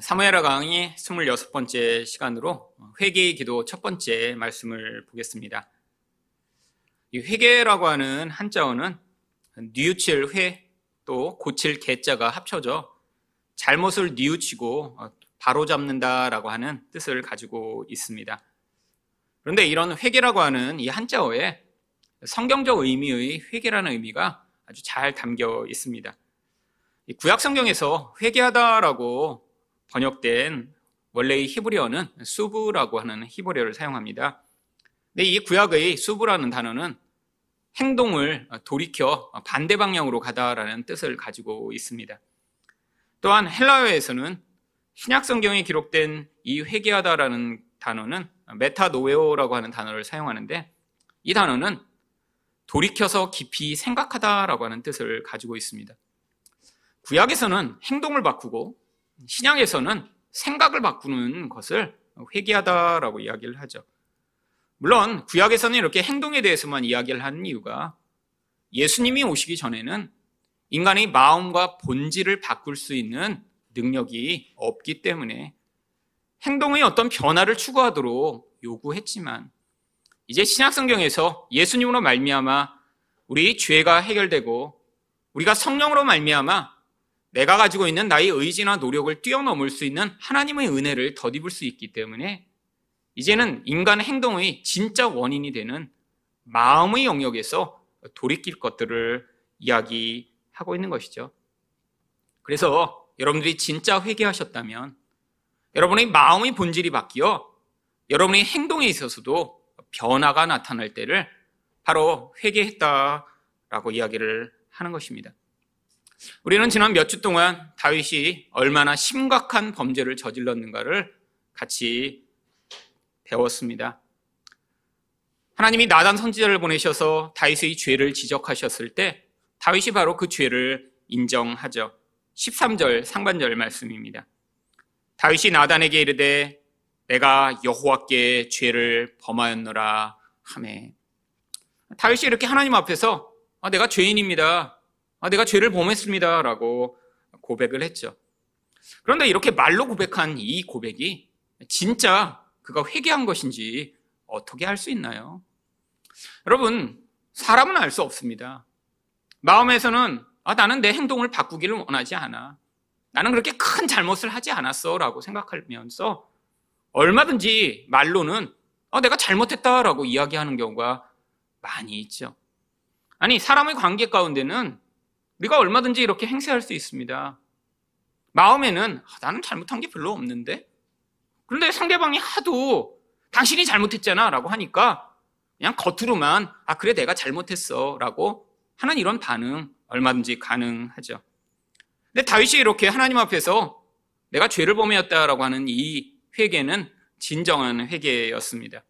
사무엘 강의 26번째 시간으로 회개의 기도 첫 번째 말씀을 보겠습니다. 이 회개라고 하는 한자어는 뉘우칠 회 또 고칠 개자가 합쳐져 잘못을 뉘우치고 바로잡는다라고 하는 뜻을 가지고 있습니다. 그런데 이런 회개라고 하는 이 한자어에 성경적 의미의 회개라는 의미가 아주 잘 담겨 있습니다. 구약 성경에서 회개하다라고 번역된 원래의 히브리어는 수브라고 하는 히브리어를 사용합니다. 근데 이 구약의 수브라는 단어는 행동을 돌이켜 반대 방향으로 가다라는 뜻을 가지고 있습니다. 또한 헬라어에서는 신약 성경에 기록된 이 회개하다라는 단어는 메타노에오라고 하는 단어를 사용하는데, 이 단어는 돌이켜서 깊이 생각하다라고 하는 뜻을 가지고 있습니다. 구약에서는 행동을 바꾸고 신약에서는 생각을 바꾸는 것을 회개하다라고 이야기를 하죠. 물론 구약에서는 이렇게 행동에 대해서만 이야기를 하는 이유가, 예수님이 오시기 전에는 인간의 마음과 본질을 바꿀 수 있는 능력이 없기 때문에 행동의 어떤 변화를 추구하도록 요구했지만, 이제 신약성경에서 예수님으로 말미암아 우리 죄가 해결되고 우리가 성령으로 말미암아 내가 가지고 있는 나의 의지나 노력을 뛰어넘을 수 있는 하나님의 은혜를 덧입을 수 있기 때문에 이제는 인간의 행동의 진짜 원인이 되는 마음의 영역에서 돌이킬 것들을 이야기하고 있는 것이죠. 그래서 여러분들이 진짜 회개하셨다면 여러분의 마음의 본질이 바뀌어 여러분의 행동에 있어서도 변화가 나타날 때를 바로 회개했다라고 이야기를 하는 것입니다. 우리는 지난 몇 주 동안 다윗이 얼마나 심각한 범죄를 저질렀는가를 같이 배웠습니다. 하나님이 나단 선지자를 보내셔서 다윗의 죄를 지적하셨을 때 다윗이 바로 그 죄를 인정하죠. 13절 상반절 말씀입니다. 다윗이 나단에게 이르되 내가 여호와께 죄를 범하였노라 하매. 다윗이 이렇게 하나님 앞에서 내가 죄인입니다, 내가 죄를 범했습니다 라고 고백을 했죠. 그런데 이렇게 말로 고백한 이 고백이 진짜 그가 회개한 것인지 어떻게 알 수 있나요? 여러분, 사람은 알 수 없습니다. 마음에서는 나는 내 행동을 바꾸기를 원하지 않아, 나는 그렇게 큰 잘못을 하지 않았어 라고 생각하면서 얼마든지 말로는 내가 잘못했다 라고 이야기하는 경우가 많이 있죠. 아니, 사람의 관계 가운데는 우리가 얼마든지 이렇게 행세할 수 있습니다. 마음에는 나는 잘못한 게 별로 없는데, 그런데 상대방이 하도 당신이 잘못했잖아 라고 하니까 그냥 겉으로만 그래 내가 잘못했어 라고 하는 이런 반응 얼마든지 가능하죠. 근데 다윗이 이렇게 하나님 앞에서 내가 죄를 범하였다라고 하는 이 회개는 진정한 회개였습니다.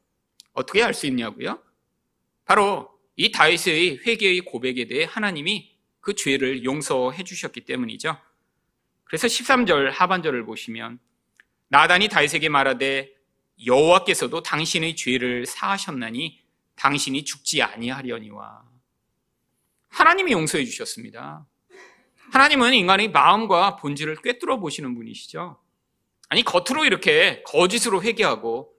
어떻게 알 수 있냐고요? 바로 이 다윗의 회개의 고백에 대해 하나님이 그 죄를 용서해 주셨기 때문이죠. 그래서 13절 하반절을 보시면 나단이 다윗에게 말하되 여호와께서도 당신의 죄를 사하셨나니 당신이 죽지 아니하려니와. 하나님이 용서해 주셨습니다. 하나님은 인간의 마음과 본질을 꿰뚫어 보시는 분이시죠. 아니, 겉으로 이렇게 거짓으로 회개하고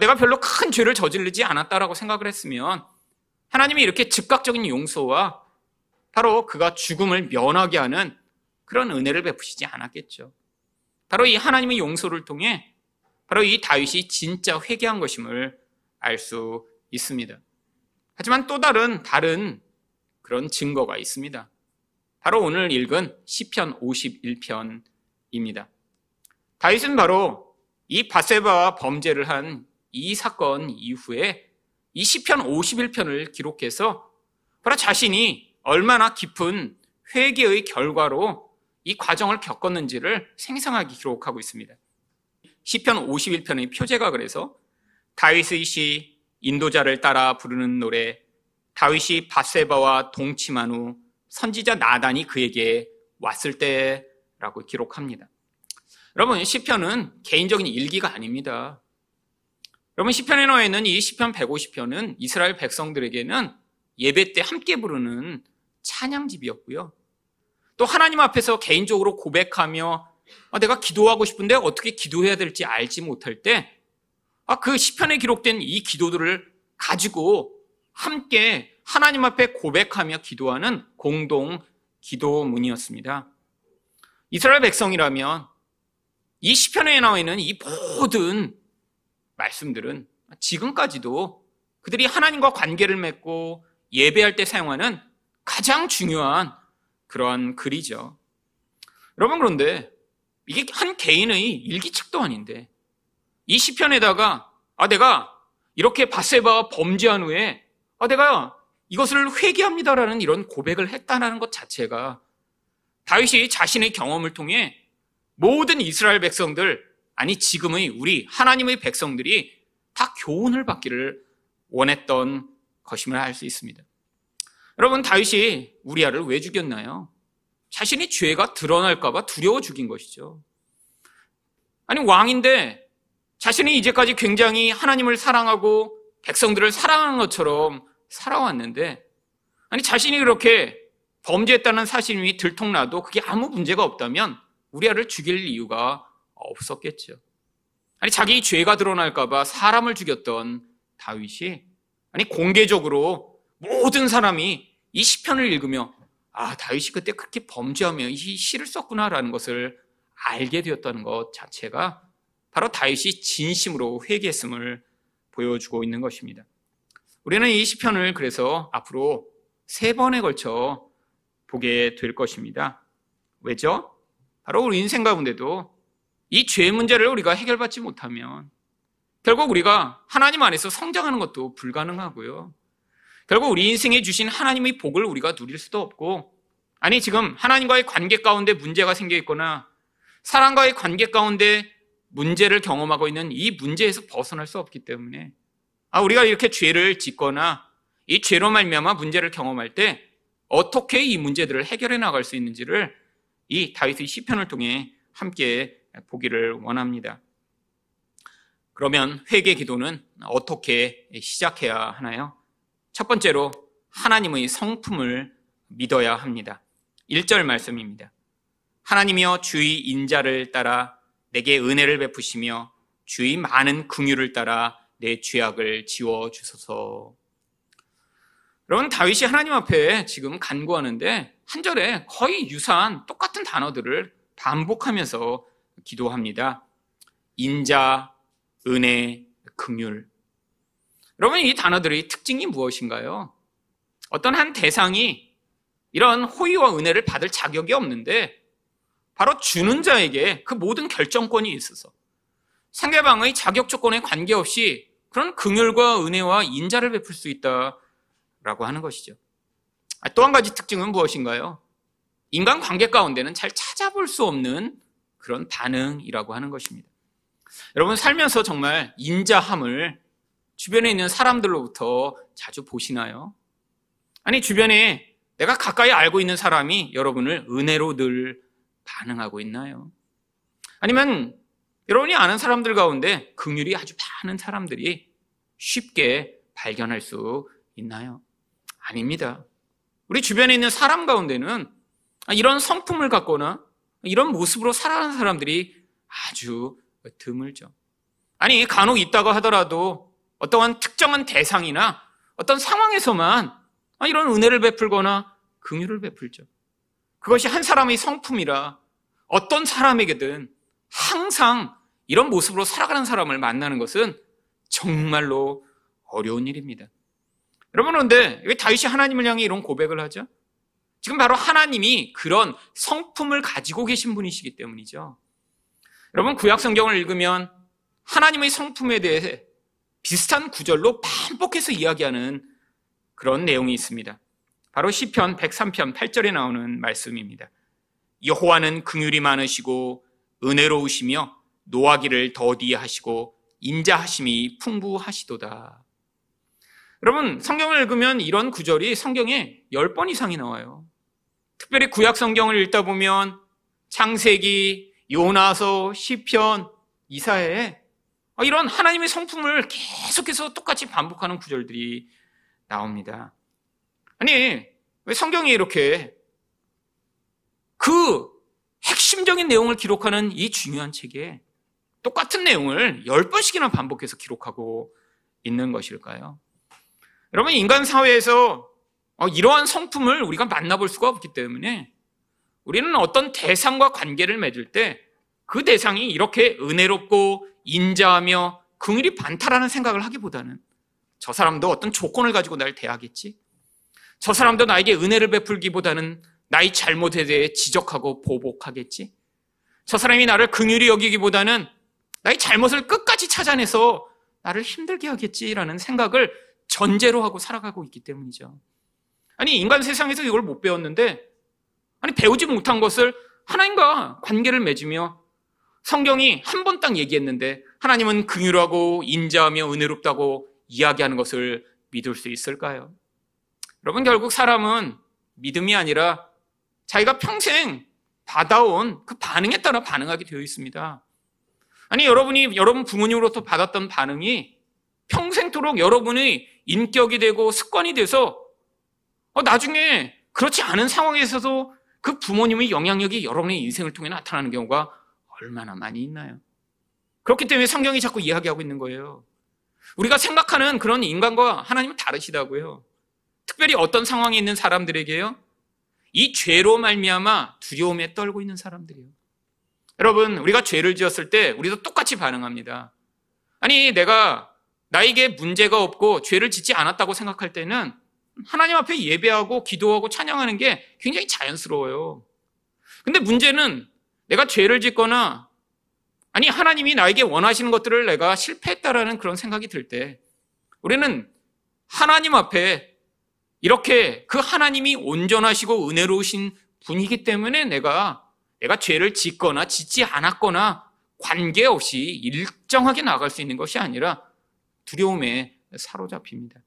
내가 별로 큰 죄를 저지르지 않았다라고 생각을 했으면 하나님이 이렇게 즉각적인 용서와 바로 그가 죽음을 면하게 하는 그런 은혜를 베푸시지 않았겠죠. 바로 이 하나님의 용서를 통해 바로 이 다윗이 진짜 회개한 것임을 알 수 있습니다. 하지만 또 다른 그런 증거가 있습니다. 바로 오늘 읽은 시편 51편입니다. 다윗은 바로 이 바세바 범죄를 한 이 사건 이후에 이 시편 51편을 기록해서 바로 자신이 얼마나 깊은 회개의 결과로 이 과정을 겪었는지를 생생하게 기록하고 있습니다. 시편 51편의 표제가 그래서 다윗의 시 인도자를 따라 부르는 노래 다윗이 바세바와 동침한 후 선지자 나단이 그에게 왔을 때라고 기록합니다. 여러분, 시편은 개인적인 일기가 아닙니다. 여러분, 시편에 나와 있는 이 시편 150편은 이스라엘 백성들에게는 예배 때 함께 부르는 찬양집이었고요, 또 하나님 앞에서 개인적으로 고백하며 내가 기도하고 싶은데 어떻게 기도해야 될지 알지 못할 때 그 시편에 기록된 이 기도들을 가지고 함께 하나님 앞에 고백하며 기도하는 공동 기도문이었습니다. 이스라엘 백성이라면 이 시편에 나와 있는 이 모든 말씀들은 지금까지도 그들이 하나님과 관계를 맺고 예배할 때 사용하는 가장 중요한 그러한 글이죠. 여러분, 그런데 이게 한 개인의 일기책도 아닌데 이 시편에다가 내가 이렇게 바세바와 범죄한 후에 내가 이것을 회개합니다라는 이런 고백을 했다는 것 자체가 다윗이 자신의 경험을 통해 모든 이스라엘 백성들, 아니 지금의 우리 하나님의 백성들이 다 교훈을 받기를 원했던 것임을 알 수 있습니다. 여러분, 다윗이 우리아를 왜 죽였나요? 자신의 죄가 드러날까 봐 두려워 죽인 것이죠. 아니 왕인데 자신이 이제까지 굉장히 하나님을 사랑하고 백성들을 사랑하는 것처럼 살아왔는데 자신이 그렇게 범죄했다는 사실이 들통나도 그게 아무 문제가 없다면 우리아를 죽일 이유가 없었겠죠. 자기 죄가 드러날까 봐 사람을 죽였던 다윗이 공개적으로 모든 사람이 이 시편을 읽으며 다윗이 그때 그렇게 범죄하며 이 시를 썼구나라는 것을 알게 되었다는 것 자체가 바로 다윗이 진심으로 회개했음을 보여주고 있는 것입니다. 우리는 이 시편을 그래서 앞으로 3번에 걸쳐 보게 될 것입니다. 왜죠? 바로 우리 인생 가운데도 이 죄 문제를 우리가 해결받지 못하면 결국 우리가 하나님 안에서 성장하는 것도 불가능하고요. 결국 우리 인생에 주신 하나님의 복을 우리가 누릴 수도 없고, 아니 지금 하나님과의 관계 가운데 문제가 생겨 있거나 사람과의 관계 가운데 문제를 경험하고 있는 이 문제에서 벗어날 수 없기 때문에 우리가 이렇게 죄를 짓거나 이 죄로 말미암아 문제를 경험할 때 어떻게 이 문제들을 해결해 나갈 수 있는지를 이 다윗의 시편을 통해 함께 보기를 원합니다. 그러면 회개 기도는 어떻게 시작해야 하나요? 첫 번째로 하나님의 성품을 믿어야 합니다. 1절 말씀입니다. 하나님이여 주의 인자를 따라 내게 은혜를 베푸시며 주의 많은 긍휼을 따라 내 죄악을 지워주소서. 여러분, 다윗이 하나님 앞에 지금 간구하는데 한 절에 거의 유사한 똑같은 단어들을 반복하면서 기도합니다. 인자, 은혜, 긍휼. 여러분, 이 단어들의 특징이 무엇인가요? 어떤 한 대상이 이런 호의와 은혜를 받을 자격이 없는데 바로 주는 자에게 그 모든 결정권이 있어서 상대방의 자격 조건에 관계없이 그런 긍휼과 은혜와 인자를 베풀 수 있다라고 하는 것이죠. 또 한 가지 특징은 무엇인가요? 인간 관계 가운데는 잘 찾아볼 수 없는 그런 반응이라고 하는 것입니다. 여러분, 살면서 정말 인자함을 주변에 있는 사람들로부터 자주 보시나요? 아니 주변에 내가 가까이 알고 있는 사람이 여러분을 은혜로 늘 반응하고 있나요? 아니면 여러분이 아는 사람들 가운데 긍휼이 아주 많은 사람들이 쉽게 발견할 수 있나요? 아닙니다. 우리 주변에 있는 사람 가운데는 이런 성품을 갖거나 이런 모습으로 살아가는 사람들이 아주 드물죠. 아니 간혹 있다고 하더라도 어떠한 특정한 대상이나 어떤 상황에서만 이런 은혜를 베풀거나 긍휼을 베풀죠. 그것이 한 사람의 성품이라 어떤 사람에게든 항상 이런 모습으로 살아가는 사람을 만나는 것은 정말로 어려운 일입니다. 여러분, 그런데 왜 다윗이 하나님을 향해 이런 고백을 하죠? 지금 바로 하나님이 그런 성품을 가지고 계신 분이시기 때문이죠. 여러분, 구약 성경을 읽으면 하나님의 성품에 대해 비슷한 구절로 반복해서 이야기하는 그런 내용이 있습니다. 바로 시편 103편 8절에 나오는 말씀입니다. 여호와는 긍휼이 많으시고 은혜로우시며 노하기를 더디하시고 인자하심이 풍부하시도다. 여러분, 성경을 읽으면 이런 구절이 성경에 10번 이상이 나와요. 특별히 구약 성경을 읽다 보면 창세기, 요나서, 시편, 이사야에 이런 하나님의 성품을 계속해서 똑같이 반복하는 구절들이 나옵니다. 아니 왜 성경이 이렇게 그 핵심적인 내용을 기록하는 이 중요한 책에 똑같은 내용을 10번씩이나 반복해서 기록하고 있는 것일까요? 여러분, 인간 사회에서 이러한 성품을 우리가 만나볼 수가 없기 때문에 우리는 어떤 대상과 관계를 맺을 때 그 대상이 이렇게 은혜롭고 인자하며 긍휼이 많다라는 생각을 하기보다는 저 사람도 어떤 조건을 가지고 날 대하겠지? 저 사람도 나에게 은혜를 베풀기보다는 나의 잘못에 대해 지적하고 보복하겠지? 저 사람이 나를 긍휼히 여기기보다는 나의 잘못을 끝까지 찾아내서 나를 힘들게 하겠지라는 생각을 전제로 하고 살아가고 있기 때문이죠. 아니, 인간 세상에서 이걸 못 배웠는데, 아니, 배우지 못한 것을 하나님과 관계를 맺으며 성경이 한 번 딱 얘기했는데 하나님은 긍휼하고 인자하며 은혜롭다고 이야기하는 것을 믿을 수 있을까요? 여러분, 결국 사람은 믿음이 아니라 자기가 평생 받아온 그 반응에 따라 반응하게 되어 있습니다. 아니, 여러분 부모님으로부터 받았던 반응이 평생토록 여러분의 인격이 되고 습관이 돼서 나중에 그렇지 않은 상황에서도 그 부모님의 영향력이 여러분의 인생을 통해 나타나는 경우가 얼마나 많이 있나요? 그렇기 때문에 성경이 자꾸 이야기하고 있는 거예요. 우리가 생각하는 그런 인간과 하나님은 다르시다고요. 특별히 어떤 상황에 있는 사람들에게요, 이 죄로 말미암아 두려움에 떨고 있는 사람들이에요. 여러분, 우리가 죄를 지었을 때 우리도 똑같이 반응합니다. 아니, 내가 나에게 문제가 없고 죄를 짓지 않았다고 생각할 때는 하나님 앞에 예배하고 기도하고 찬양하는 게 굉장히 자연스러워요. 근데 문제는 내가 죄를 짓거나, 아니, 하나님이 나에게 원하시는 것들을 내가 실패했다라는 그런 생각이 들 때 우리는 하나님 앞에 이렇게 그 하나님이 온전하시고 은혜로우신 분이기 때문에 내가 죄를 짓거나 짓지 않았거나 관계없이 일정하게 나아갈 수 있는 것이 아니라 두려움에 사로잡힙니다.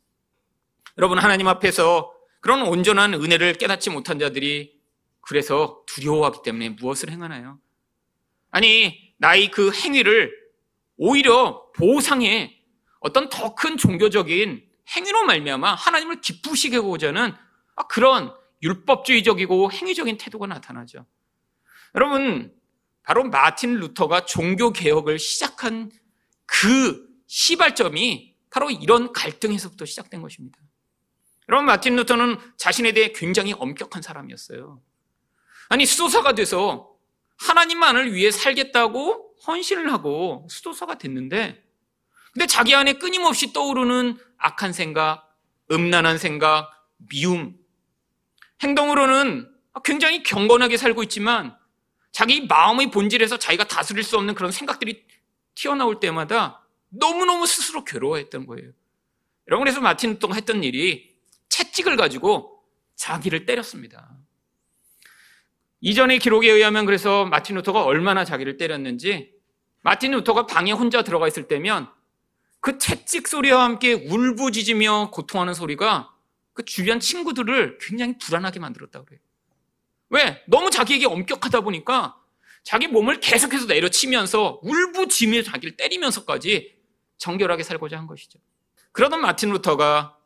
여러분, 하나님 앞에서 그런 온전한 은혜를 깨닫지 못한 자들이 그래서 두려워하기 때문에 무엇을 행하나요? 아니, 나의 그 행위를 오히려 보상해 어떤 더 큰 종교적인 행위로 말미암아 하나님을 기쁘시게 하고자 하는 그런 율법주의적이고 행위적인 태도가 나타나죠. 여러분, 바로 마틴 루터가 종교개혁을 시작한 그 시발점이 바로 이런 갈등에서부터 시작된 것입니다. 여러분, 마틴 루터는 자신에 대해 굉장히 엄격한 사람이었어요. 아니, 수도사가 돼서 하나님만을 위해 살겠다고 헌신을 하고 수도사가 됐는데, 근데 자기 안에 끊임없이 떠오르는 악한 생각, 음란한 생각, 미움, 행동으로는 굉장히 경건하게 살고 있지만 자기 마음의 본질에서 자기가 다스릴 수 없는 그런 생각들이 튀어나올 때마다 너무너무 스스로 괴로워했던 거예요. 여러분, 그래서 마틴 루터가 했던 일이 채찍을 가지고 자기를 때렸습니다. 이전의 기록에 의하면 그래서 마틴 루터가 얼마나 자기를 때렸는지, 마틴 루터가 방에 혼자 들어가 있을 때면 그 채찍 소리와 함께 울부짖으며 고통하는 소리가 그 주변 친구들을 굉장히 불안하게 만들었다고 그래요. 왜? 너무 자기에게 엄격하다 보니까 자기 몸을 계속해서 내려치면서 울부짖으며 자기를 때리면서까지 정결하게 살고자 한 것이죠. 그러던 마틴 루터가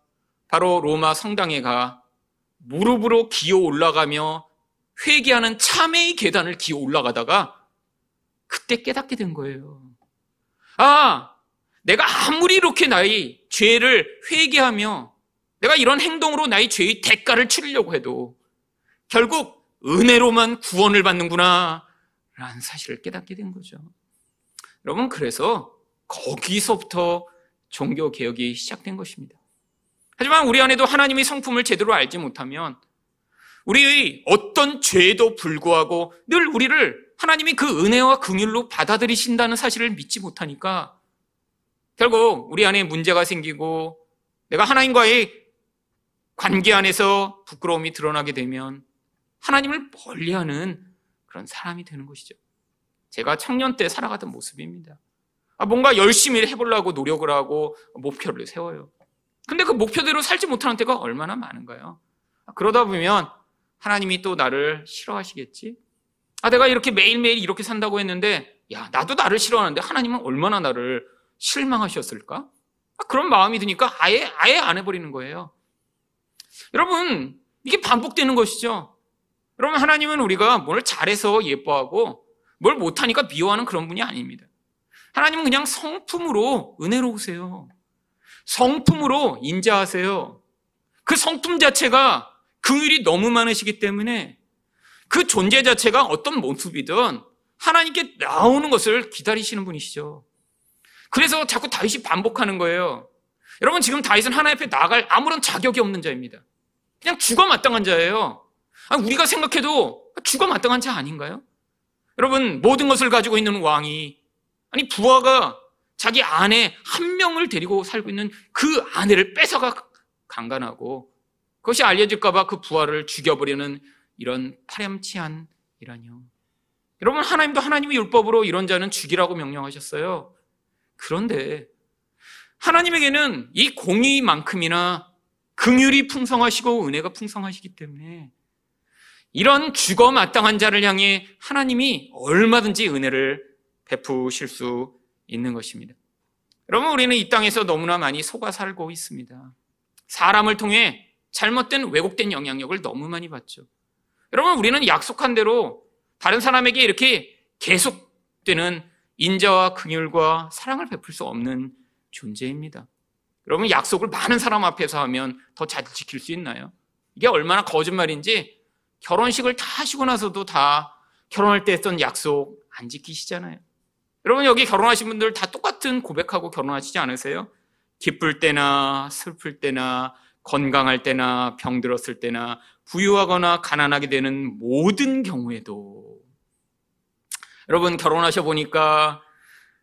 바로 로마 성당에 가 무릎으로 기어 올라가며 회개하는 참회의 계단을 기어 올라가다가 그때 깨닫게 된 거예요. 내가 아무리 이렇게 나의 죄를 회개하며 내가 이런 행동으로 나의 죄의 대가를 치르려고 해도 결국 은혜로만 구원을 받는구나 라는 사실을 깨닫게 된 거죠. 여러분, 그래서 거기서부터 종교개혁이 시작된 것입니다. 하지만 우리 안에도 하나님의 성품을 제대로 알지 못하면 우리의 어떤 죄에도 불구하고 늘 우리를 하나님이 그 은혜와 긍휼로 받아들이신다는 사실을 믿지 못하니까 결국 우리 안에 문제가 생기고 내가 하나님과의 관계 안에서 부끄러움이 드러나게 되면 하나님을 멀리하는 그런 사람이 되는 것이죠. 제가 청년 때 살아가던 모습입니다. 뭔가 열심히 해보려고 노력을 하고 목표를 세워요. 근데 그 목표대로 살지 못하는 때가 얼마나 많은가요? 그러다 보면 하나님이 또 나를 싫어하시겠지? 내가 이렇게 매일매일 이렇게 산다고 했는데 나도 나를 싫어하는데 하나님은 얼마나 나를 실망하셨을까? 그런 마음이 드니까 아예 안 해버리는 거예요. 여러분, 이게 반복되는 것이죠. 여러분, 하나님은 우리가 뭘 잘해서 예뻐하고 뭘 못하니까 미워하는 그런 분이 아닙니다. 하나님은 그냥 성품으로 은혜로우세요. 성품으로 인자하세요. 그 성품 자체가 긍휼이 너무 많으시기 때문에 그 존재 자체가 어떤 모습이든 하나님께 나오는 것을 기다리시는 분이시죠. 그래서 자꾸 다윗이 반복하는 거예요. 여러분, 지금 다윗은 하나님 앞에 나아갈 아무런 자격이 없는 자입니다. 그냥 죽어 마땅한 자예요. 우리가 생각해도 죽어 마땅한 자 아닌가요? 여러분, 모든 것을 가지고 있는 왕이, 아니 부하가 자기 아내 한 명을 데리고 살고 있는 그 아내를 뺏어가 강간하고 그것이 알려질까 봐 그 부하를 죽여버리는 이런 파렴치한 일이라뇨. 여러분, 하나님도 하나님의 율법으로 이런 자는 죽이라고 명령하셨어요. 그런데 하나님에게는 이 공의만큼이나 긍휼이 풍성하시고 은혜가 풍성하시기 때문에 이런 죽어 마땅한 자를 향해 하나님이 얼마든지 은혜를 베푸실 수 있는 것입니다. 여러분, 우리는 이 땅에서 너무나 많이 속아 살고 있습니다. 사람을 통해 잘못된 왜곡된 영향력을 너무 많이 받죠. 여러분, 우리는 약속한 대로 다른 사람에게 이렇게 계속되는 인자와 긍휼과 사랑을 베풀 수 없는 존재입니다. 여러분, 약속을 많은 사람 앞에서 하면 더 잘 지킬 수 있나요? 이게 얼마나 거짓말인지 결혼식을 다 하시고 나서도 다 결혼할 때 했던 약속 안 지키시잖아요. 여러분, 여기 결혼하신 분들 다 똑같은 고백하고 결혼하시지 않으세요? 기쁠 때나 슬플 때나 건강할 때나 병들었을 때나 부유하거나 가난하게 되는 모든 경우에도. 여러분, 결혼하셔 보니까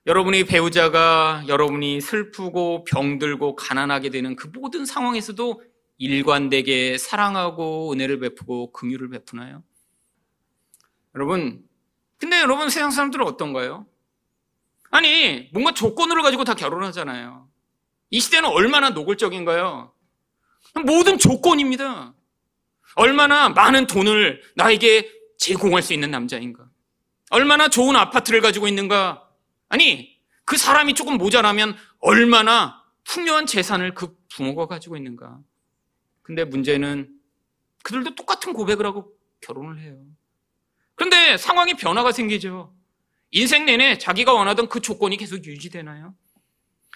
여러분의 배우자가 여러분이 슬프고 병들고 가난하게 되는 그 모든 상황에서도 일관되게 사랑하고 은혜를 베푸고 긍휼을 베푸나요? 여러분, 근데 여러분, 세상 사람들은 어떤가요? 아니, 뭔가 조건으로 가지고 다 결혼하잖아요. 이 시대는 얼마나 노골적인가요? 모든 조건입니다. 얼마나 많은 돈을 나에게 제공할 수 있는 남자인가? 얼마나 좋은 아파트를 가지고 있는가? 아니, 그 사람이 조금 모자라면 얼마나 풍요한 재산을 그 부모가 가지고 있는가? 근데 문제는 그들도 똑같은 고백을 하고 결혼을 해요. 그런데 상황에 변화가 생기죠. 인생 내내 자기가 원하던 그 조건이 계속 유지되나요?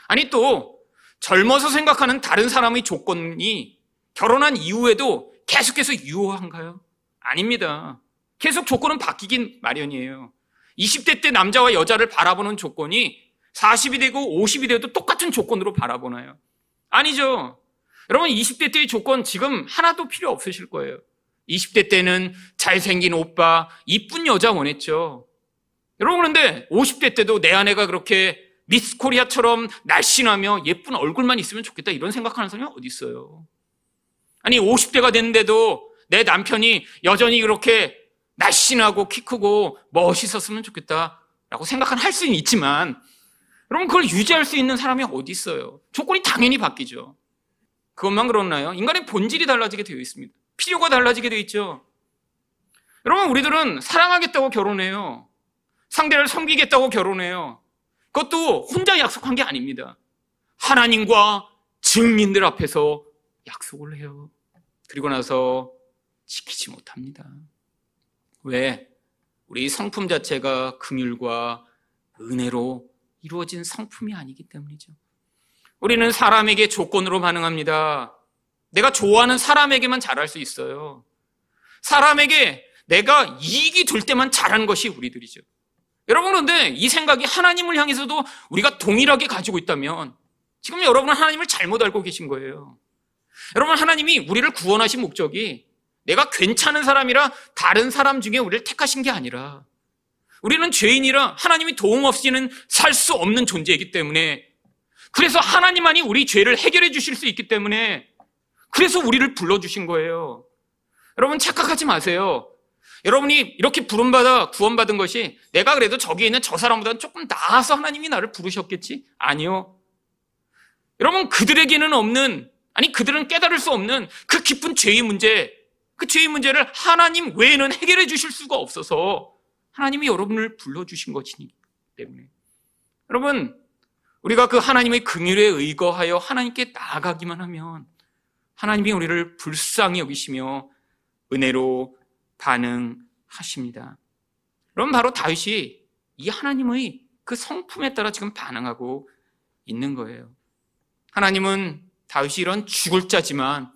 아니, 또 젊어서 생각하는 다른 사람의 조건이 결혼한 이후에도 계속해서 유효한가요? 아닙니다. 계속 조건은 바뀌긴 마련이에요. 20대 때 남자와 여자를 바라보는 조건이 40이 되고 50이 돼도 똑같은 조건으로 바라보나요? 아니죠. 여러분, 20대 때의 조건 지금 하나도 필요 없으실 거예요. 20대 때는 잘생긴 오빠, 이쁜 여자 원했죠. 여러분, 그런데 50대 때도 내 아내가 그렇게 미스 코리아처럼 날씬하며 예쁜 얼굴만 있으면 좋겠다 이런 생각하는 사람이 어디 있어요? 아니, 50대가 됐는데도 내 남편이 여전히 그렇게 날씬하고 키 크고 멋있었으면 좋겠다라고 생각은 할 수는 있지만, 여러분, 그걸 유지할 수 있는 사람이 어디 있어요? 조건이 당연히 바뀌죠. 그것만 그렇나요? 인간의 본질이 달라지게 되어 있습니다. 필요가 달라지게 되어 있죠. 여러분, 우리들은 사랑하겠다고 결혼해요. 상대를 섬기겠다고 결혼해요. 그것도 혼자 약속한 게 아닙니다. 하나님과 증인들 앞에서 약속을 해요. 그리고 나서 지키지 못합니다. 왜? 우리 성품 자체가 긍휼과 은혜로 이루어진 성품이 아니기 때문이죠. 우리는 사람에게 조건으로 반응합니다. 내가 좋아하는 사람에게만 잘할 수 있어요. 사람에게 내가 이익이 될 때만 잘한 것이 우리들이죠. 여러분, 그런데 이 생각이 하나님을 향해서도 우리가 동일하게 가지고 있다면 지금 여러분은 하나님을 잘못 알고 계신 거예요. 여러분, 하나님이 우리를 구원하신 목적이 내가 괜찮은 사람이라 다른 사람 중에 우리를 택하신 게 아니라, 우리는 죄인이라 하나님이 도움 없이는 살 수 없는 존재이기 때문에, 그래서 하나님만이 우리 죄를 해결해 주실 수 있기 때문에, 그래서 우리를 불러주신 거예요. 여러분, 착각하지 마세요. 여러분이 이렇게 부름받아 구원받은 것이 내가 그래도 저기 있는 저 사람보다는 조금 나아서 하나님이 나를 부르셨겠지? 아니요. 여러분, 그들에게는 없는, 아니 그들은 깨달을 수 없는 그 깊은 죄의 문제, 그 죄의 문제를 하나님 외에는 해결해 주실 수가 없어서 하나님이 여러분을 불러주신 것이기 때문에, 여러분, 우리가 그 하나님의 긍휼에 의거하여 하나님께 나아가기만 하면 하나님이 우리를 불쌍히 여기시며 은혜로 반응하십니다. 그럼 바로 다윗이 이 하나님의 그 성품에 따라 지금 반응하고 있는 거예요. 하나님은 다윗이 이런 죽을 자지만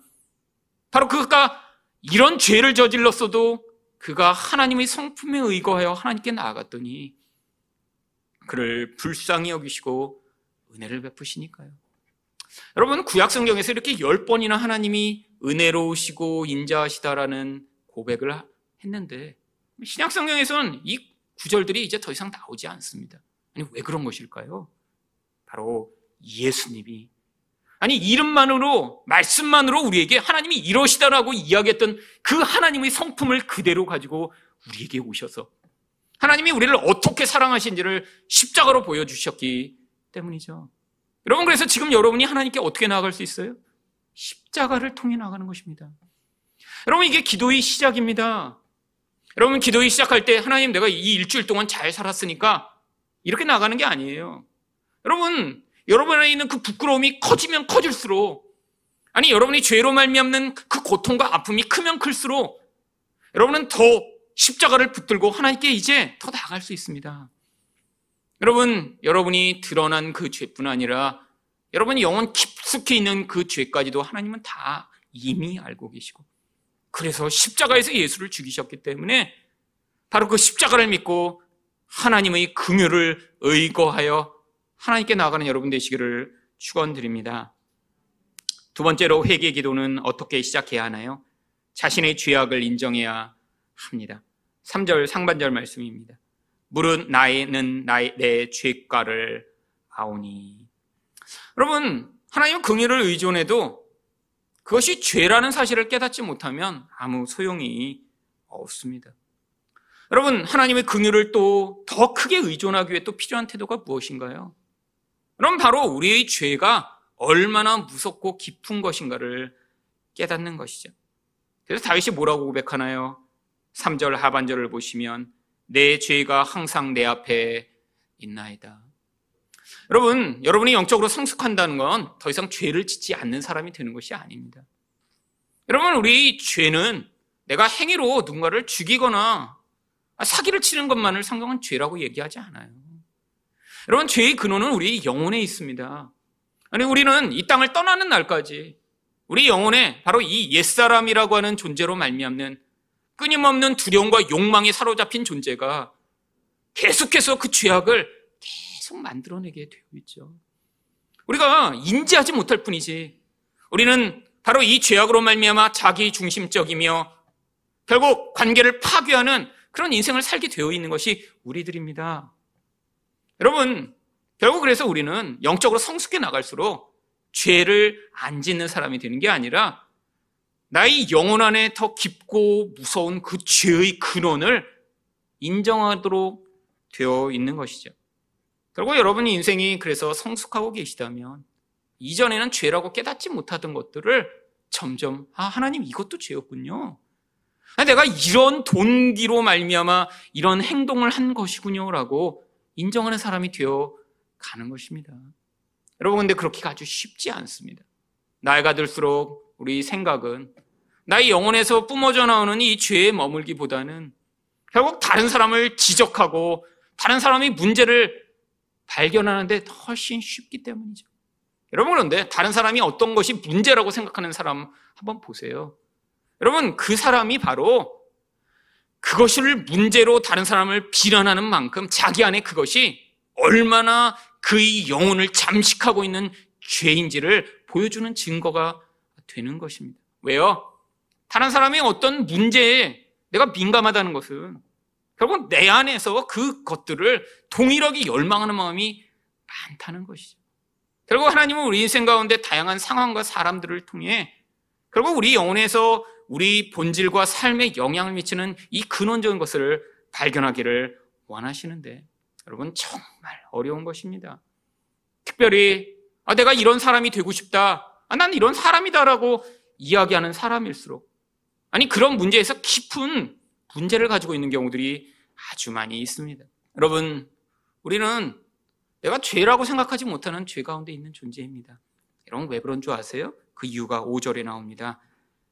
바로 그가 이런 죄를 저질렀어도 그가 하나님의 성품에 의거하여 하나님께 나아갔더니 그를 불쌍히 여기시고 은혜를 베푸시니까요. 여러분, 구약 성경에서 이렇게 10번이나 하나님이 은혜로우시고 인자하시다라는 고백을 했는데 신약 성경에서는 이 구절들이 이제 더 이상 나오지 않습니다. 아니, 왜 그런 것일까요? 바로 예수님이, 아니 이름만으로, 말씀만으로 우리에게 하나님이 이러시다라고 이야기했던 그 하나님의 성품을 그대로 가지고 우리에게 오셔서 하나님이 우리를 어떻게 사랑하신지를 십자가로 보여주셨기 때문이죠. 여러분, 그래서 지금 여러분이 하나님께 어떻게 나아갈 수 있어요? 십자가를 통해 나아가는 것입니다. 여러분, 이게 기도의 시작입니다. 여러분, 기도의 시작할 때 하나님, 내가 이 일주일 동안 잘 살았으니까 이렇게 나아가는 게 아니에요. 여러분, 여러분 안에 있는 그 부끄러움이 커지면 커질수록, 아니 여러분이 죄로 말미암는 그 고통과 아픔이 크면 클수록 여러분은 더 십자가를 붙들고 하나님께 이제 더 나아갈 수 있습니다. 여러분, 여러분이 드러난 그 죄뿐 아니라 여러분이 영혼 깊숙이 있는 그 죄까지도 하나님은 다 이미 알고 계시고, 그래서 십자가에서 예수를 죽이셨기 때문에 바로 그 십자가를 믿고 하나님의 긍휼을 의거하여 하나님께 나아가는 여러분 되시기를 축원드립니다. 두 번째로, 회개 기도는 어떻게 시작해야 하나요? 자신의 죄악을 인정해야 합니다. 3절 상반절 말씀입니다. 무릇 나는 내 죄가를 아오니. 여러분, 하나님의 긍휼을 의존해도 그것이 죄라는 사실을 깨닫지 못하면 아무 소용이 없습니다. 여러분, 하나님의 긍휼을 또 더 크게 의존하기 위해 또 필요한 태도가 무엇인가요? 그럼 바로 우리의 죄가 얼마나 무섭고 깊은 것인가를 깨닫는 것이죠. 그래서 다윗이 뭐라고 고백하나요? 3절 하반절을 보시면 내 죄가 항상 내 앞에 있나이다. 여러분, 여러분이 영적으로 성숙한다는 건 더 이상 죄를 짓지 않는 사람이 되는 것이 아닙니다. 여러분, 우리 죄는 내가 행위로 누군가를 죽이거나 사기를 치는 것만을 성경은 죄라고 얘기하지 않아요. 여러분, 죄의 근원은 우리 영혼에 있습니다. 아니, 우리는 이 땅을 떠나는 날까지 우리 영혼에 바로 이 옛사람이라고 하는 존재로 말미암는 끊임없는 두려움과 욕망에 사로잡힌 존재가 계속해서 그 죄악을 계속 만들어내게 되어 있죠. 우리가 인지하지 못할 뿐이지 우리는 바로 이 죄악으로 말미암아 자기 중심적이며 결국 관계를 파괴하는 그런 인생을 살게 되어 있는 것이 우리들입니다. 여러분, 결국 그래서 우리는 영적으로 성숙해 나갈수록 죄를 안 짓는 사람이 되는 게 아니라 나의 영혼 안에 더 깊고 무서운 그 죄의 근원을 인정하도록 되어 있는 것이죠. 결국 여러분이 인생이 그래서 성숙하고 계시다면 이전에는 죄라고 깨닫지 못하던 것들을 점점, 아, 하나님 이것도 죄였군요. 내가 이런 동기로 말미암아 이런 행동을 한 것이군요 라고 인정하는 사람이 되어 가는 것입니다. 여러분, 근데 그렇게가 아주 쉽지 않습니다. 나이가 들수록 우리 생각은 나의 영혼에서 뿜어져 나오는 이 죄에 머물기보다는 결국 다른 사람을 지적하고 다른 사람의 문제를 발견하는데 훨씬 쉽기 때문이죠. 여러분, 그런데 다른 사람이 어떤 것이 문제라고 생각하는 사람 한번 보세요. 여러분, 그 사람이 바로 그것을 문제로 다른 사람을 비난하는 만큼 자기 안에 그것이 얼마나 그의 영혼을 잠식하고 있는 죄인지를 보여주는 증거가 되는 것입니다. 왜요? 다른 사람이 어떤 문제에 내가 민감하다는 것은 결국 내 안에서 그 것들을 동일하게 열망하는 마음이 많다는 것이죠. 결국 하나님은 우리 인생 가운데 다양한 상황과 사람들을 통해 결국 우리 영혼에서 우리 본질과 삶에 영향을 미치는 이 근원적인 것을 발견하기를 원하시는데 여러분, 정말 어려운 것입니다. 특별히 내가 이런 사람이 되고 싶다, 난 이런 사람이다라고 이야기하는 사람일수록 아니 그런 문제에서 깊은 문제를 가지고 있는 경우들이 아주 많이 있습니다. 여러분, 우리는 내가 죄라고 생각하지 못하는 죄 가운데 있는 존재입니다. 여러분, 왜 그런 줄 아세요? 그 이유가 5절에 나옵니다.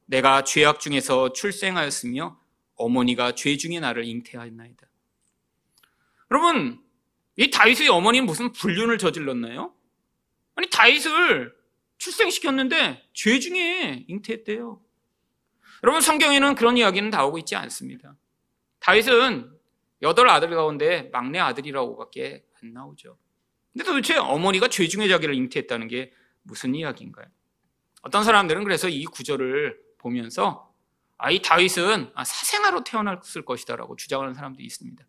내가 죄악 중에서 출생하였으며 어머니가 죄 중에 나를 잉태하였나이다. 여러분, 이 다윗의 어머니는 무슨 불륜을 저질렀나요? 아니, 다윗을 출생시켰는데 죄 중에 잉태했대요. 여러분, 성경에는 그런 이야기는 나오고 있지 않습니다. 다윗은 8 아들 가운데 막내 아들이라고밖에 안 나오죠. 근데 도대체 어머니가 죄 중에 자기를 잉태했다는 게 무슨 이야기인가요? 어떤 사람들은 그래서 이 구절을 보면서 이 다윗은 사생아로 태어났을 것이다라고 주장하는 사람도 있습니다.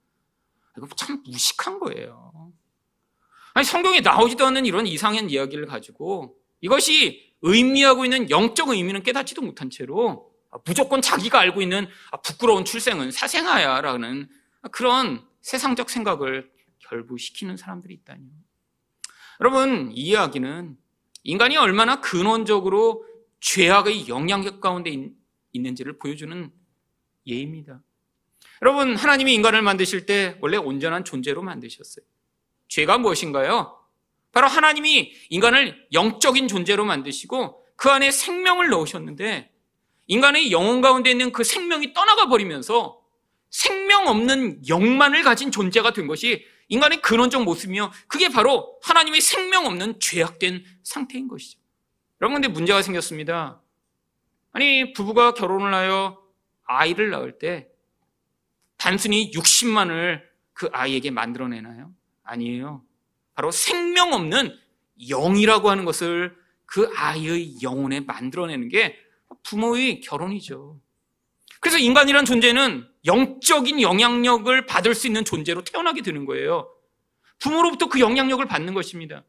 이거 참 무식한 거예요. 아니, 성경에 나오지도 않는 이런 이상한 이야기를 가지고 이것이 의미하고 있는 영적 의미는 깨닫지도 못한 채로 무조건 자기가 알고 있는 부끄러운 출생은 사생아야 라는 그런 세상적 생각을 결부시키는 사람들이 있다니요. 여러분, 이 이야기는 인간이 얼마나 근원적으로 죄악의 영향력 가운데 있는지를 보여주는 예입니다. 여러분, 하나님이 인간을 만드실 때 원래 온전한 존재로 만드셨어요. 죄가 무엇인가요? 바로 하나님이 인간을 영적인 존재로 만드시고 그 안에 생명을 넣으셨는데 인간의 영혼 가운데 있는 그 생명이 떠나가 버리면서 생명 없는 영만을 가진 존재가 된 것이 인간의 근원적 모습이며 그게 바로 하나님의 생명 없는 죄악된 상태인 것이죠. 여러분, 근데 문제가 생겼습니다. 아니, 부부가 결혼을 하여 아이를 낳을 때 단순히 육신만을 그 아이에게 만들어내나요? 아니에요. 바로 생명 없는 영이라고 하는 것을 그 아이의 영혼에 만들어내는 게 부모의 결혼이죠. 그래서 인간이란 존재는 영적인 영향력을 받을 수 있는 존재로 태어나게 되는 거예요. 부모로부터 그 영향력을 받는 것입니다.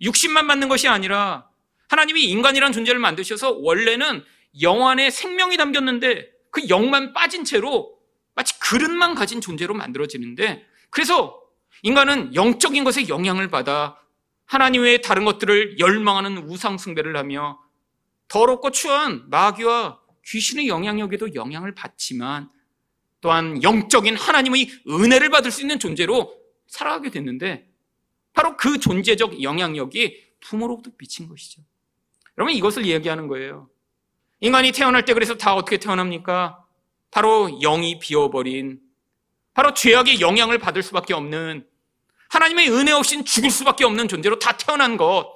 육신만 받는 것이 아니라 하나님이 인간이란 존재를 만드셔서 원래는 영 안에 생명이 담겼는데 그 영만 빠진 채로 마치 그릇만 가진 존재로 만들어지는데 그래서 인간은 영적인 것에 영향을 받아 하나님 외에 다른 것들을 열망하는 우상 숭배를 하며 더럽고 추한 마귀와 귀신의 영향력에도 영향을 받지만 또한 영적인 하나님의 은혜를 받을 수 있는 존재로 살아가게 됐는데 바로 그 존재적 영향력이 부모로부터 미친 것이죠. 여러분, 이것을 이야기하는 거예요. 인간이 태어날 때 그래서 다 어떻게 태어납니까? 바로 영이 비어버린 바로 죄악의 영향을 받을 수밖에 없는 하나님의 은혜 없인 죽을 수밖에 없는 존재로 다 태어난 것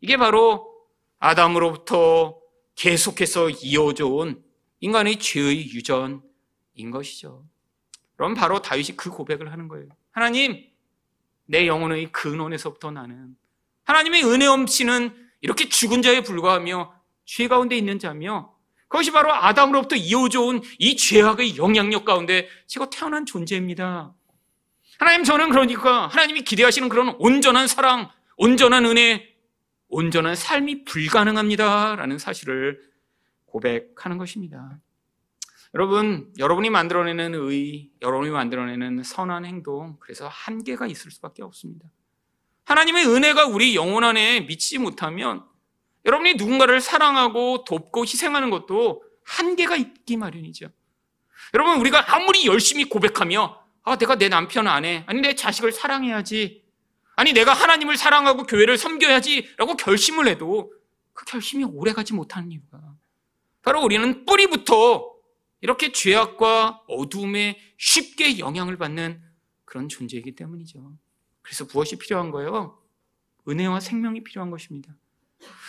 이게 바로 아담으로부터 계속해서 이어져 온 인간의 죄의 유전인 것이죠. 그럼 바로 다윗이 그 고백을 하는 거예요. 하나님, 내 영혼의 근원에서부터 나는 하나님의 은혜 없이는 이렇게 죽은 자에 불과하며 죄 가운데 있는 자며 그것이 바로 아담으로부터 이어져 온 이 죄악의 영향력 가운데 제가 태어난 존재입니다. 하나님, 저는 그러니까 하나님이 기대하시는 그런 온전한 사랑, 온전한 은혜, 온전한 삶이 불가능합니다라는 사실을 고백하는 것입니다. 여러분, 여러분이 만들어내는 선한 행동, 그래서 한계가 있을 수밖에 없습니다. 하나님의 은혜가 우리 영혼 안에 미치지 못하면 여러분이 누군가를 사랑하고 돕고 희생하는 것도 한계가 있기 마련이죠. 여러분, 우리가 아무리 열심히 고백하며 내가 내 남편, 아내, 아니 내 자식을 사랑해야지, 아니 내가 하나님을 사랑하고 교회를 섬겨야지 라고 결심을 해도 그 결심이 오래가지 못하는 이유가 바로 우리는 뿌리부터 이렇게 죄악과 어둠에 쉽게 영향을 받는 그런 존재이기 때문이죠. 그래서 무엇이 필요한 거예요? 은혜와 생명이 필요한 것입니다.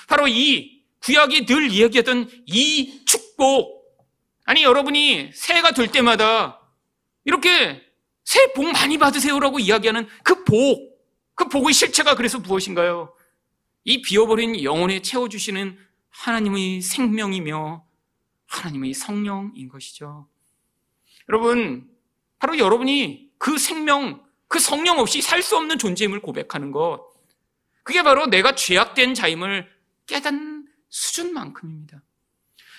바로 이 구약이 늘 이야기했던 이 축복, 아니 여러분이 새해가 될 때마다 이렇게 새해 복 많이 받으세요라고 이야기하는 그 복, 그 복의 실체가 그래서 무엇인가요? 이 비어버린 영혼에 채워주시는 하나님의 생명이며 하나님의 성령인 것이죠. 여러분, 바로 여러분이 그 생명, 그 성령 없이 살 수 없는 존재임을 고백하는 것, 그게 바로 내가 죄악된 자임을 깨닫는 수준만큼입니다.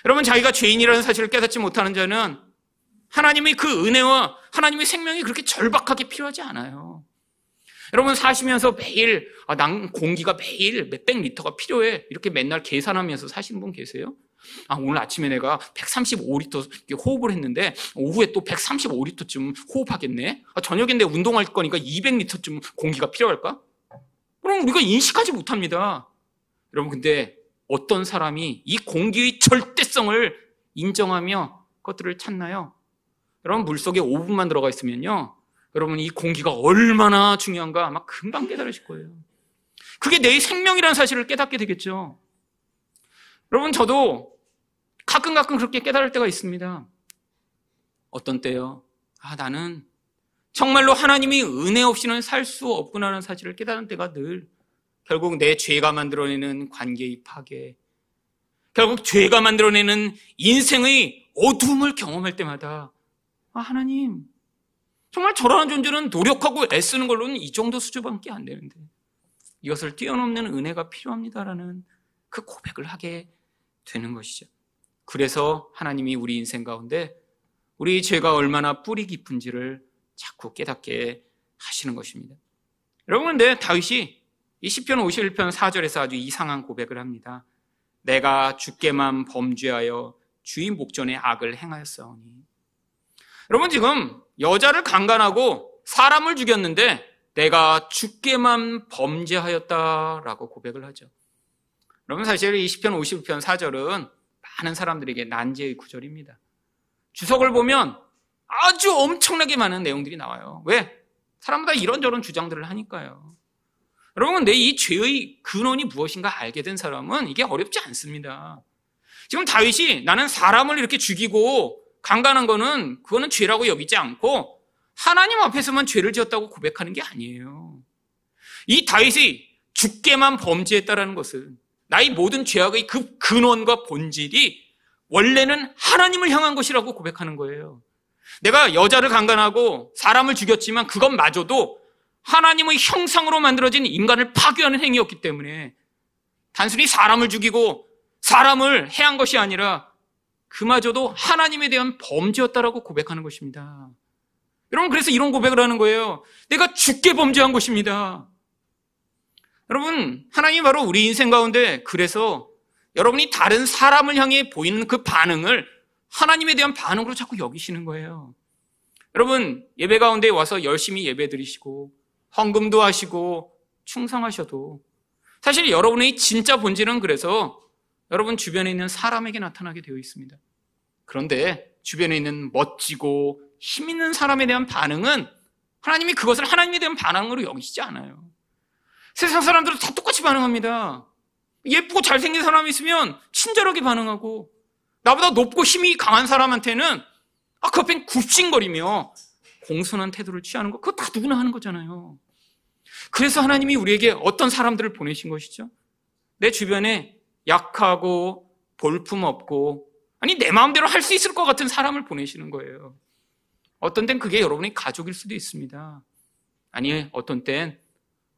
여러분, 자기가 죄인이라는 사실을 깨닫지 못하는 자는 하나님의 그 은혜와 하나님의 생명이 그렇게 절박하게 필요하지 않아요. 여러분, 사시면서 매일 난 공기가 매일 몇백 리터가 필요해 이렇게 맨날 계산하면서 사시는 분 계세요? 오늘 아침에 내가 135리터 호흡을 했는데 오후에 또 135리터쯤 호흡하겠네, 저녁에 내 운동할 거니까 200리터쯤 공기가 필요할까? 그럼 우리가 인식하지 못합니다. 여러분, 근데 어떤 사람이 이 공기의 절대성을 인정하며 그것들을 찾나요? 여러분 물속에 5분만 들어가 있으면요, 여러분 이 공기가 얼마나 중요한가 아마 금방 깨달으실 거예요. 그게 내 생명이라는 사실을 깨닫게 되겠죠. 여러분 저도 가끔 그렇게 깨달을 때가 있습니다. 어떤 때요? 나는 정말로 하나님이 은혜 없이는 살 수 없구나라는 사실을 깨달은 때가 늘 결국 내 죄가 만들어내는 관계의 파괴, 결국 죄가 만들어내는 인생의 어둠을 경험할 때마다 하나님 정말 저라는 존재는 노력하고 애쓰는 걸로는 이 정도 수준밖에 안 되는데 이것을 뛰어넘는 은혜가 필요합니다라는 그 고백을 하게 되는 것이죠. 그래서 하나님이 우리 인생 가운데 우리 죄가 얼마나 뿌리 깊은지를 자꾸 깨닫게 하시는 것입니다. 여러분 근데 다윗이 이 시편 51편 4절에서 아주 이상한 고백을 합니다. 내가 주께만 범죄하여 주의 목전에 악을 행하였사오니. 여러분 지금 여자를 강간하고 사람을 죽였는데 내가 주께만 범죄하였다라고 고백을 하죠. 여러분 사실 이 시편 51편 4절은 많은 사람들에게 난제의 구절입니다. 주석을 보면 아주 엄청나게 많은 내용들이 나와요. 왜? 사람마다 이런저런 주장들을 하니까요. 여러분 내 이 죄의 근원이 무엇인가 알게 된 사람은 이게 어렵지 않습니다. 지금 다윗이 나는 사람을 이렇게 죽이고 강간한 거는 그거는 죄라고 여기지 않고 하나님 앞에서만 죄를 지었다고 고백하는 게 아니에요. 이 다윗이 주께만 범죄했다라는 것은 나의 모든 죄악의 그 근원과 본질이 원래는 하나님을 향한 것이라고 고백하는 거예요. 내가 여자를 강간하고 사람을 죽였지만 그것마저도 하나님의 형상으로 만들어진 인간을 파괴하는 행위였기 때문에 단순히 사람을 죽이고 사람을 해한 것이 아니라 그마저도 하나님에 대한 범죄였다라고 고백하는 것입니다. 여러분 그래서 이런 고백을 하는 거예요. 내가 죽게 범죄한 것입니다. 여러분 하나님이 바로 우리 인생 가운데 그래서 여러분이 다른 사람을 향해 보이는 그 반응을 하나님에 대한 반응으로 자꾸 여기시는 거예요. 여러분 예배 가운데 와서 열심히 예배 드리시고 헌금도 하시고 충성하셔도 사실 여러분의 진짜 본질은 그래서 여러분 주변에 있는 사람에게 나타나게 되어 있습니다. 그런데 주변에 있는 멋지고 힘 있는 사람에 대한 반응은 하나님이 그것을 하나님에 대한 반응으로 여기시지 않아요. 세상 사람들은 다 똑같이 반응합니다. 예쁘고 잘생긴 사람이 있으면 친절하게 반응하고 나보다 높고 힘이 강한 사람한테는 그 앞엔 굽신거리며 공손한 태도를 취하는 거 그거 다 누구나 하는 거잖아요. 그래서 하나님이 우리에게 어떤 사람들을 보내신 것이죠? 내 주변에 약하고 볼품없고 아니 내 마음대로 할 수 있을 것 같은 사람을 보내시는 거예요. 어떤 땐 그게 여러분의 가족일 수도 있습니다. 아니 어떤 땐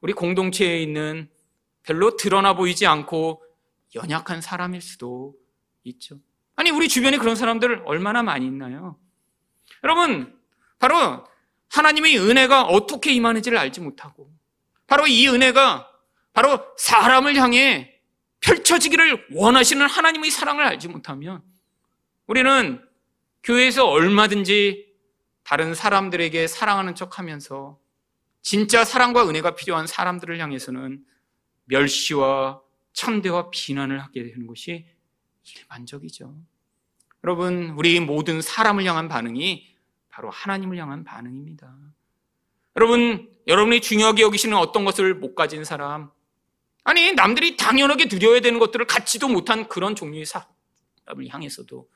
우리 공동체에 있는 별로 드러나 보이지 않고 연약한 사람일 수도 있죠. 아니 우리 주변에 그런 사람들 얼마나 많이 있나요? 여러분 바로 하나님의 은혜가 어떻게 임하는지를 알지 못하고 바로 이 은혜가 바로 사람을 향해 펼쳐지기를 원하시는 하나님의 사랑을 알지 못하면 우리는 교회에서 얼마든지 다른 사람들에게 사랑하는 척하면서 진짜 사랑과 은혜가 필요한 사람들을 향해서는 멸시와 천대와 비난을 하게 되는 것이 일반적이죠. 여러분 우리 모든 사람을 향한 반응이 바로 하나님을 향한 반응입니다. 여러분 여러분이 중요하게 여기시는 어떤 것을 못 가진 사람 아니 남들이 당연하게 누려야 되는 것들을 갖지도 못한 그런 종류의 사람을 향해서도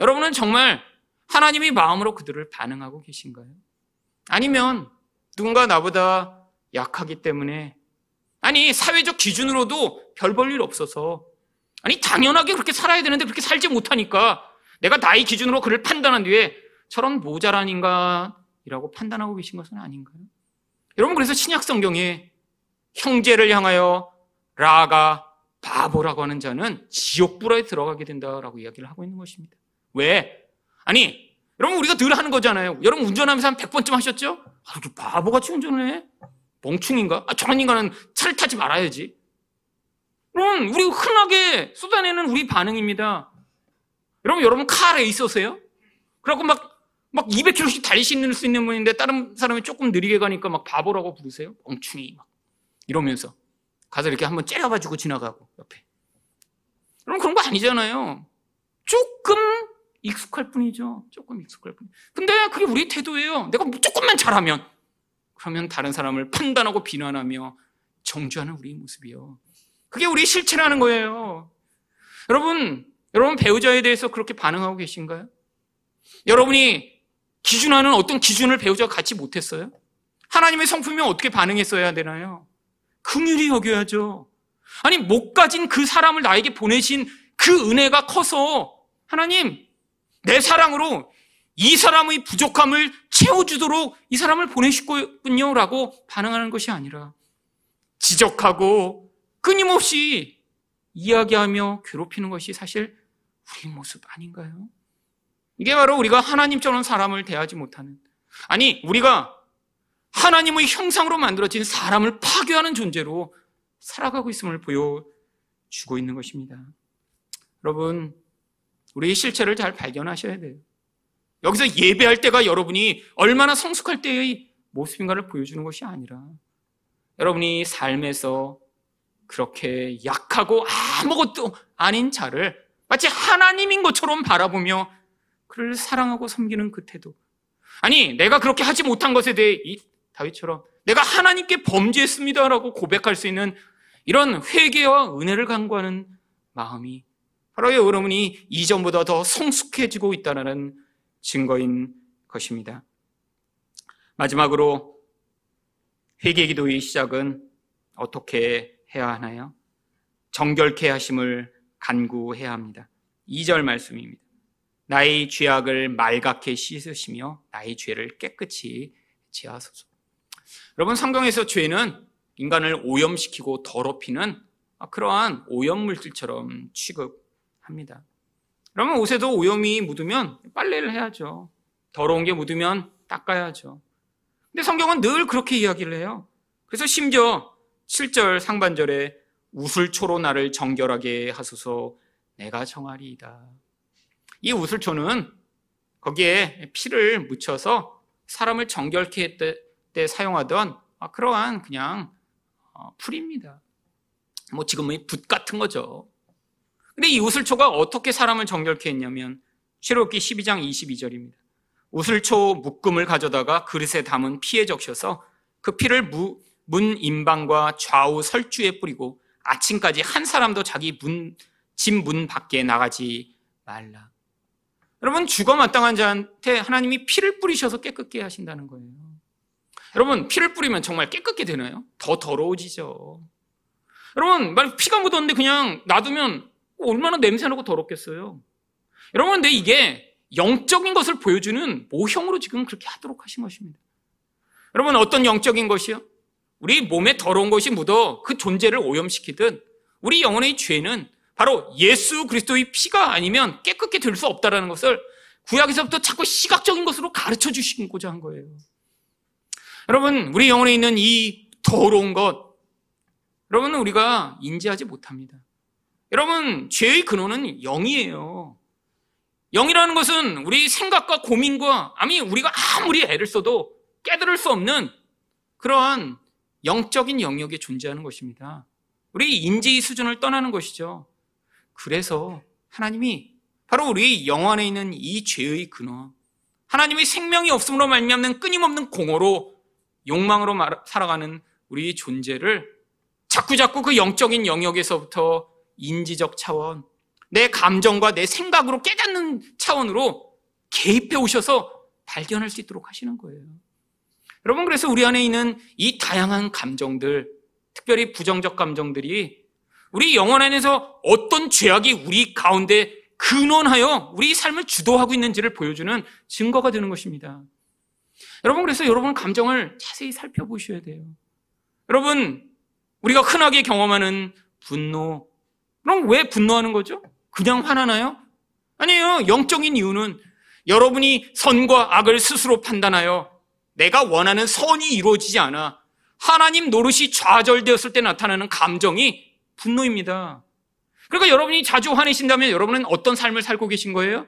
여러분은 정말 하나님이 마음으로 그들을 반응하고 계신가요? 아니면 누군가 나보다 약하기 때문에 아니 사회적 기준으로도 별 볼 일 없어서 아니 당연하게 그렇게 살아야 되는데 그렇게 살지 못하니까 내가 나의 기준으로 그를 판단한 뒤에 저런 모자란 인간이라고 판단하고 계신 것은 아닌가요? 여러분 그래서 신약 성경에 형제를 향하여 라가 바보라고 하는 자는 지옥불에 들어가게 된다라고 이야기를 하고 있는 것입니다. 왜? 아니 여러분 우리가 늘 하는 거잖아요. 여러분 운전하면서 한 100번쯤 하셨죠? 이렇게 바보같이 운전을 해? 멍충인가? 저런 인간은 차를 타지 말아야지. 그럼 우리 흔하게 쏟아내는 우리 반응입니다. 여러분 카레이서세요? 그래갖고 막 200km씩 달릴 수 있는 분인데 다른 사람이 조금 느리게 가니까 막 바보라고 부르세요? 멍충이 막 이러면서 가서 이렇게 한번 째려봐주고 지나가고 옆에. 여러분 그런 거 아니잖아요. 조금 익숙할 뿐이죠. 조금 익숙할 뿐. 근데 그게 우리 태도예요. 내가 조금만 잘하면, 그러면 다른 사람을 판단하고 비난하며 정죄하는 우리의 모습이요. 그게 우리의 실체라는 거예요. 여러분 배우자에 대해서 그렇게 반응하고 계신가요? 여러분이 기준하는 어떤 기준을 배우자가 갖지 못했어요? 하나님의 성품이면 어떻게 반응했어야 되나요? 긍휼히 여겨야죠. 아니, 못 가진 그 사람을 나에게 보내신 그 은혜가 커서 하나님, 내 사랑으로 이 사람의 부족함을 채워주도록 이 사람을 보내셨군요 라고 반응하는 것이 아니라 지적하고 끊임없이 이야기하며 괴롭히는 것이 사실 우리 모습 아닌가요? 이게 바로 우리가 하나님처럼 사람을 대하지 못하는, 아니 우리가 하나님의 형상으로 만들어진 사람을 파괴하는 존재로 살아가고 있음을 보여주고 있는 것입니다. 여러분, 우리의 실체를 잘 발견하셔야 돼요. 여기서 예배할 때가 여러분이 얼마나 성숙할 때의 모습인가를 보여주는 것이 아니라 여러분이 삶에서 그렇게 약하고 아무것도 아닌 자를 마치 하나님인 것처럼 바라보며 그를 사랑하고 섬기는 그 태도, 아니 내가 그렇게 하지 못한 것에 대해 이 다윗처럼 내가 하나님께 범죄했습니다라고 고백할 수 있는 이런 회개와 은혜를 간구하는 마음이 바로 여러분이 이전보다 더 성숙해지고 있다는 증거인 것입니다. 마지막으로 회개 기도의 시작은 어떻게 해야 하나요? 정결케 하심을 간구해야 합니다. 2절 말씀입니다. 나의 죄악을 말갛게 씻으시며 나의 죄를 깨끗이 제하소서. 여러분, 성경에서 죄는 인간을 오염시키고 더럽히는 그러한 오염물질처럼 취급합니다. 그러면 옷에도 오염이 묻으면 빨래를 해야죠. 더러운 게 묻으면 닦아야죠. 근데 성경은 늘 그렇게 이야기를 해요. 그래서 심지어 7절 상반절에 우슬초로 나를 정결하게 하소서 내가 정하리이다. 이 우슬초는 거기에 피를 묻혀서 사람을 정결케 했을 때 사용하던 그러한 그냥 풀입니다. 뭐 지금의 붓 같은 거죠. 근데 이 우슬초가 어떻게 사람을 정결케 했냐면 출애굽기 12장 22절입니다. 우슬초 묶음을 가져다가 그릇에 담은 피에 적셔서 그 피를 문 임방과 좌우 설주에 뿌리고 아침까지 한 사람도 자기 집 문 밖에 나가지 말라. 여러분, 죽어 마땅한 자한테 하나님이 피를 뿌리셔서 깨끗게 하신다는 거예요. 여러분, 피를 뿌리면 정말 깨끗게 되나요? 더 더러워지죠. 여러분, 만약 피가 묻었는데 그냥 놔두면 얼마나 냄새나고 더럽겠어요. 여러분, 근데 이게 영적인 것을 보여주는 모형으로 지금 그렇게 하도록 하신 것입니다. 여러분, 어떤 영적인 것이요? 우리 몸에 더러운 것이 묻어 그 존재를 오염시키든 우리 영혼의 죄는 바로 예수 그리스도의 피가 아니면 깨끗게 될 수 없다는 것을 구약에서부터 자꾸 시각적인 것으로 가르쳐 주시고자 한 거예요. 여러분, 우리 영혼에 있는 이 더러운 것, 여러분, 우리가 인지하지 못합니다. 여러분, 죄의 근원은 영이에요. 영이라는 것은 우리 생각과 고민과, 아니 우리가 아무리 애를 써도 깨달을 수 없는 그러한 영적인 영역에 존재하는 것입니다. 우리 인지의 수준을 떠나는 것이죠. 그래서 하나님이 바로 우리 영 안에 있는 이 죄의 근원, 하나님의 생명이 없음으로 말미암는 끊임없는 공허로 욕망으로 살아가는 우리의 존재를 자꾸자꾸 그 영적인 영역에서부터 인지적 차원, 내 감정과 내 생각으로 깨닫는 차원으로 개입해 오셔서 발견할 수 있도록 하시는 거예요. 여러분, 그래서 우리 안에 있는 이 다양한 감정들, 특별히 부정적 감정들이 우리 영혼 안에서 어떤 죄악이 우리 가운데 근원하여 우리 삶을 주도하고 있는지를 보여주는 증거가 되는 것입니다. 여러분, 그래서 여러분 감정을 자세히 살펴보셔야 돼요. 여러분, 우리가 흔하게 경험하는 분노, 그럼 왜 분노하는 거죠? 그냥 화나나요? 아니에요. 영적인 이유는 여러분이 선과 악을 스스로 판단하여 내가 원하는 선이 이루어지지 않아 하나님 노릇이 좌절되었을 때 나타나는 감정이 분노입니다. 그러니까 여러분이 자주 화내신다면 여러분은 어떤 삶을 살고 계신 거예요?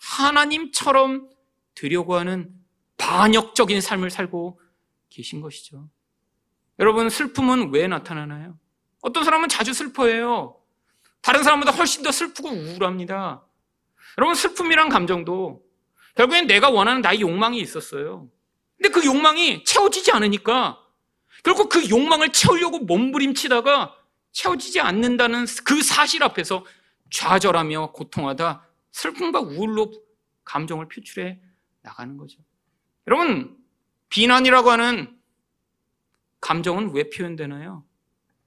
하나님처럼 되려고 하는 반역적인 삶을 살고 계신 것이죠. 여러분, 슬픔은 왜 나타나나요? 어떤 사람은 자주 슬퍼해요. 다른 사람보다 훨씬 더 슬프고 우울합니다. 여러분, 슬픔이란 감정도 결국엔 내가 원하는 나의 욕망이 있었어요. 근데 그 욕망이 채워지지 않으니까 결국 그 욕망을 채우려고 몸부림치다가 채워지지 않는다는 그 사실 앞에서 좌절하며 고통하다 슬픔과 우울로 감정을 표출해 나가는 거죠. 여러분, 비난이라고 하는 감정은 왜 표현되나요?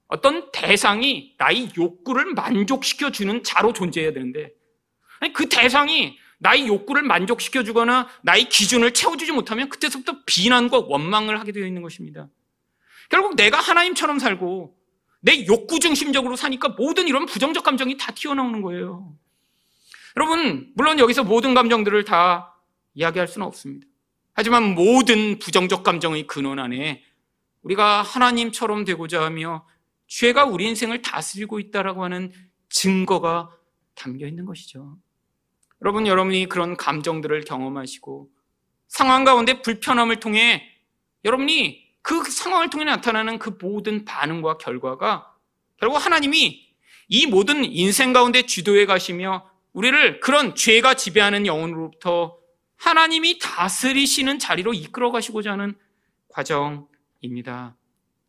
어떤 대상이 나의 욕구를 만족시켜주는 자로 존재해야 되는데, 아니, 그 대상이 나의 욕구를 만족시켜주거나 나의 기준을 채워주지 못하면 그때서부터 비난과 원망을 하게 되어 있는 것입니다. 결국 내가 하나님처럼 살고 내 욕구 중심적으로 사니까 모든 이런 부정적 감정이 다 튀어나오는 거예요. 여러분, 물론 여기서 모든 감정들을 다 이야기할 수는 없습니다. 하지만 모든 부정적 감정의 근원 안에 우리가 하나님처럼 되고자 하며 죄가 우리 인생을 다스리고 있다라고 하는 증거가 담겨 있는 것이죠. 여러분, 여러분이 그런 감정들을 경험하시고 상황 가운데 불편함을 통해 여러분이 그 상황을 통해 나타나는 그 모든 반응과 결과가 결국 하나님이 이 모든 인생 가운데 주도해 가시며 우리를 그런 죄가 지배하는 영혼으로부터 하나님이 다스리시는 자리로 이끌어 가시고자 하는 과정입니다.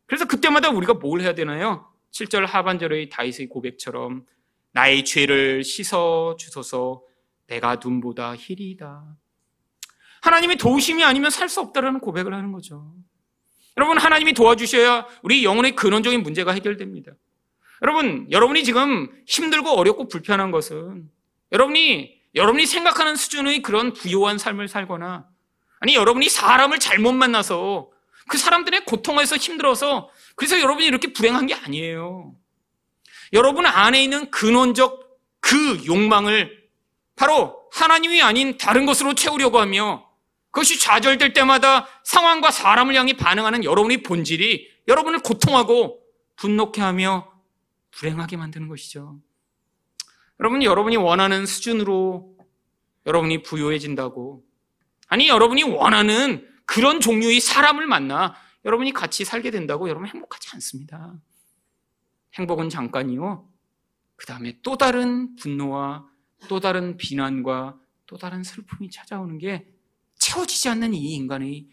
그래서 그때마다 우리가 뭘 해야 되나요? 7절 하반절의 다윗의 고백처럼 나의 죄를 씻어 주소서 내가 눈보다 희리이다. 하나님의 도우심이 아니면 살 수 없다라는 고백을 하는 거죠. 여러분, 하나님이 도와주셔야 우리 영혼의 근원적인 문제가 해결됩니다. 여러분, 여러분이 지금 힘들고 어렵고 불편한 것은 여러분이 생각하는 수준의 그런 부요한 삶을 살거나, 아니 여러분이 사람을 잘못 만나서 그 사람들의 고통에서 힘들어서 그래서 여러분이 이렇게 불행한 게 아니에요. 여러분 안에 있는 근원적 그 욕망을 바로 하나님이 아닌 다른 것으로 채우려고 하며 그것이 좌절될 때마다 상황과 사람을 향해 반응하는 여러분의 본질이 여러분을 고통하고 분노케 하며 불행하게 만드는 것이죠. 여러분, 여러분이 원하는 수준으로 여러분이 부유해진다고, 아니 여러분이 원하는 그런 종류의 사람을 만나 여러분이 같이 살게 된다고 여러분 행복하지 않습니다. 행복은 잠깐이요, 그 다음에 또 다른 분노와 또 다른 비난과 또 다른 슬픔이 찾아오는 게 채워지지 않는 이 인간의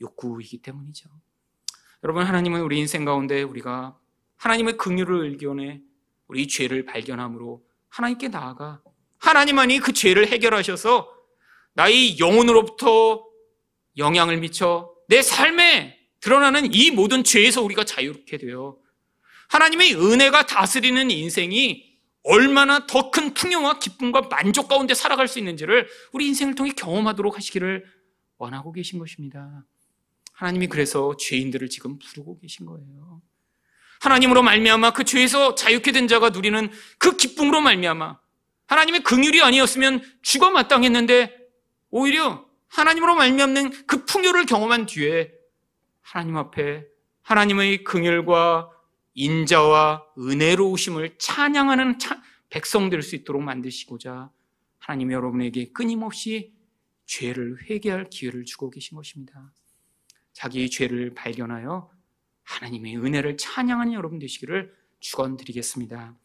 욕구이기 때문이죠. 여러분, 하나님은 우리 인생 가운데 우리가 하나님의 긍휼을 의견해 우리 죄를 발견함으로 하나님께 나아가 하나님만이 그 죄를 해결하셔서 나의 영혼으로부터 영향을 미쳐 내 삶에 드러나는 이 모든 죄에서 우리가 자유롭게 돼요. 하나님의 은혜가 다스리는 인생이 얼마나 더 큰 풍요와 기쁨과 만족 가운데 살아갈 수 있는지를 우리 인생을 통해 경험하도록 하시기를 원하고 계신 것입니다. 하나님이 그래서 죄인들을 지금 부르고 계신 거예요. 하나님으로 말미암아 그 죄에서 자유케 된 자가 누리는 그 기쁨으로 말미암아 하나님의 긍휼이 아니었으면 죽어 마땅했는데 오히려 하나님으로 말미암는 그 풍요를 경험한 뒤에 하나님 앞에 하나님의 긍휼과 인자와 은혜로우심을 찬양하는 백성 될 수 있도록 만드시고자 하나님이 여러분에게 끊임없이 죄를 회개할 기회를 주고 계신 것입니다. 자기의 죄를 발견하여 하나님의 은혜를 찬양하는 여러분 되시기를 축원드리겠습니다.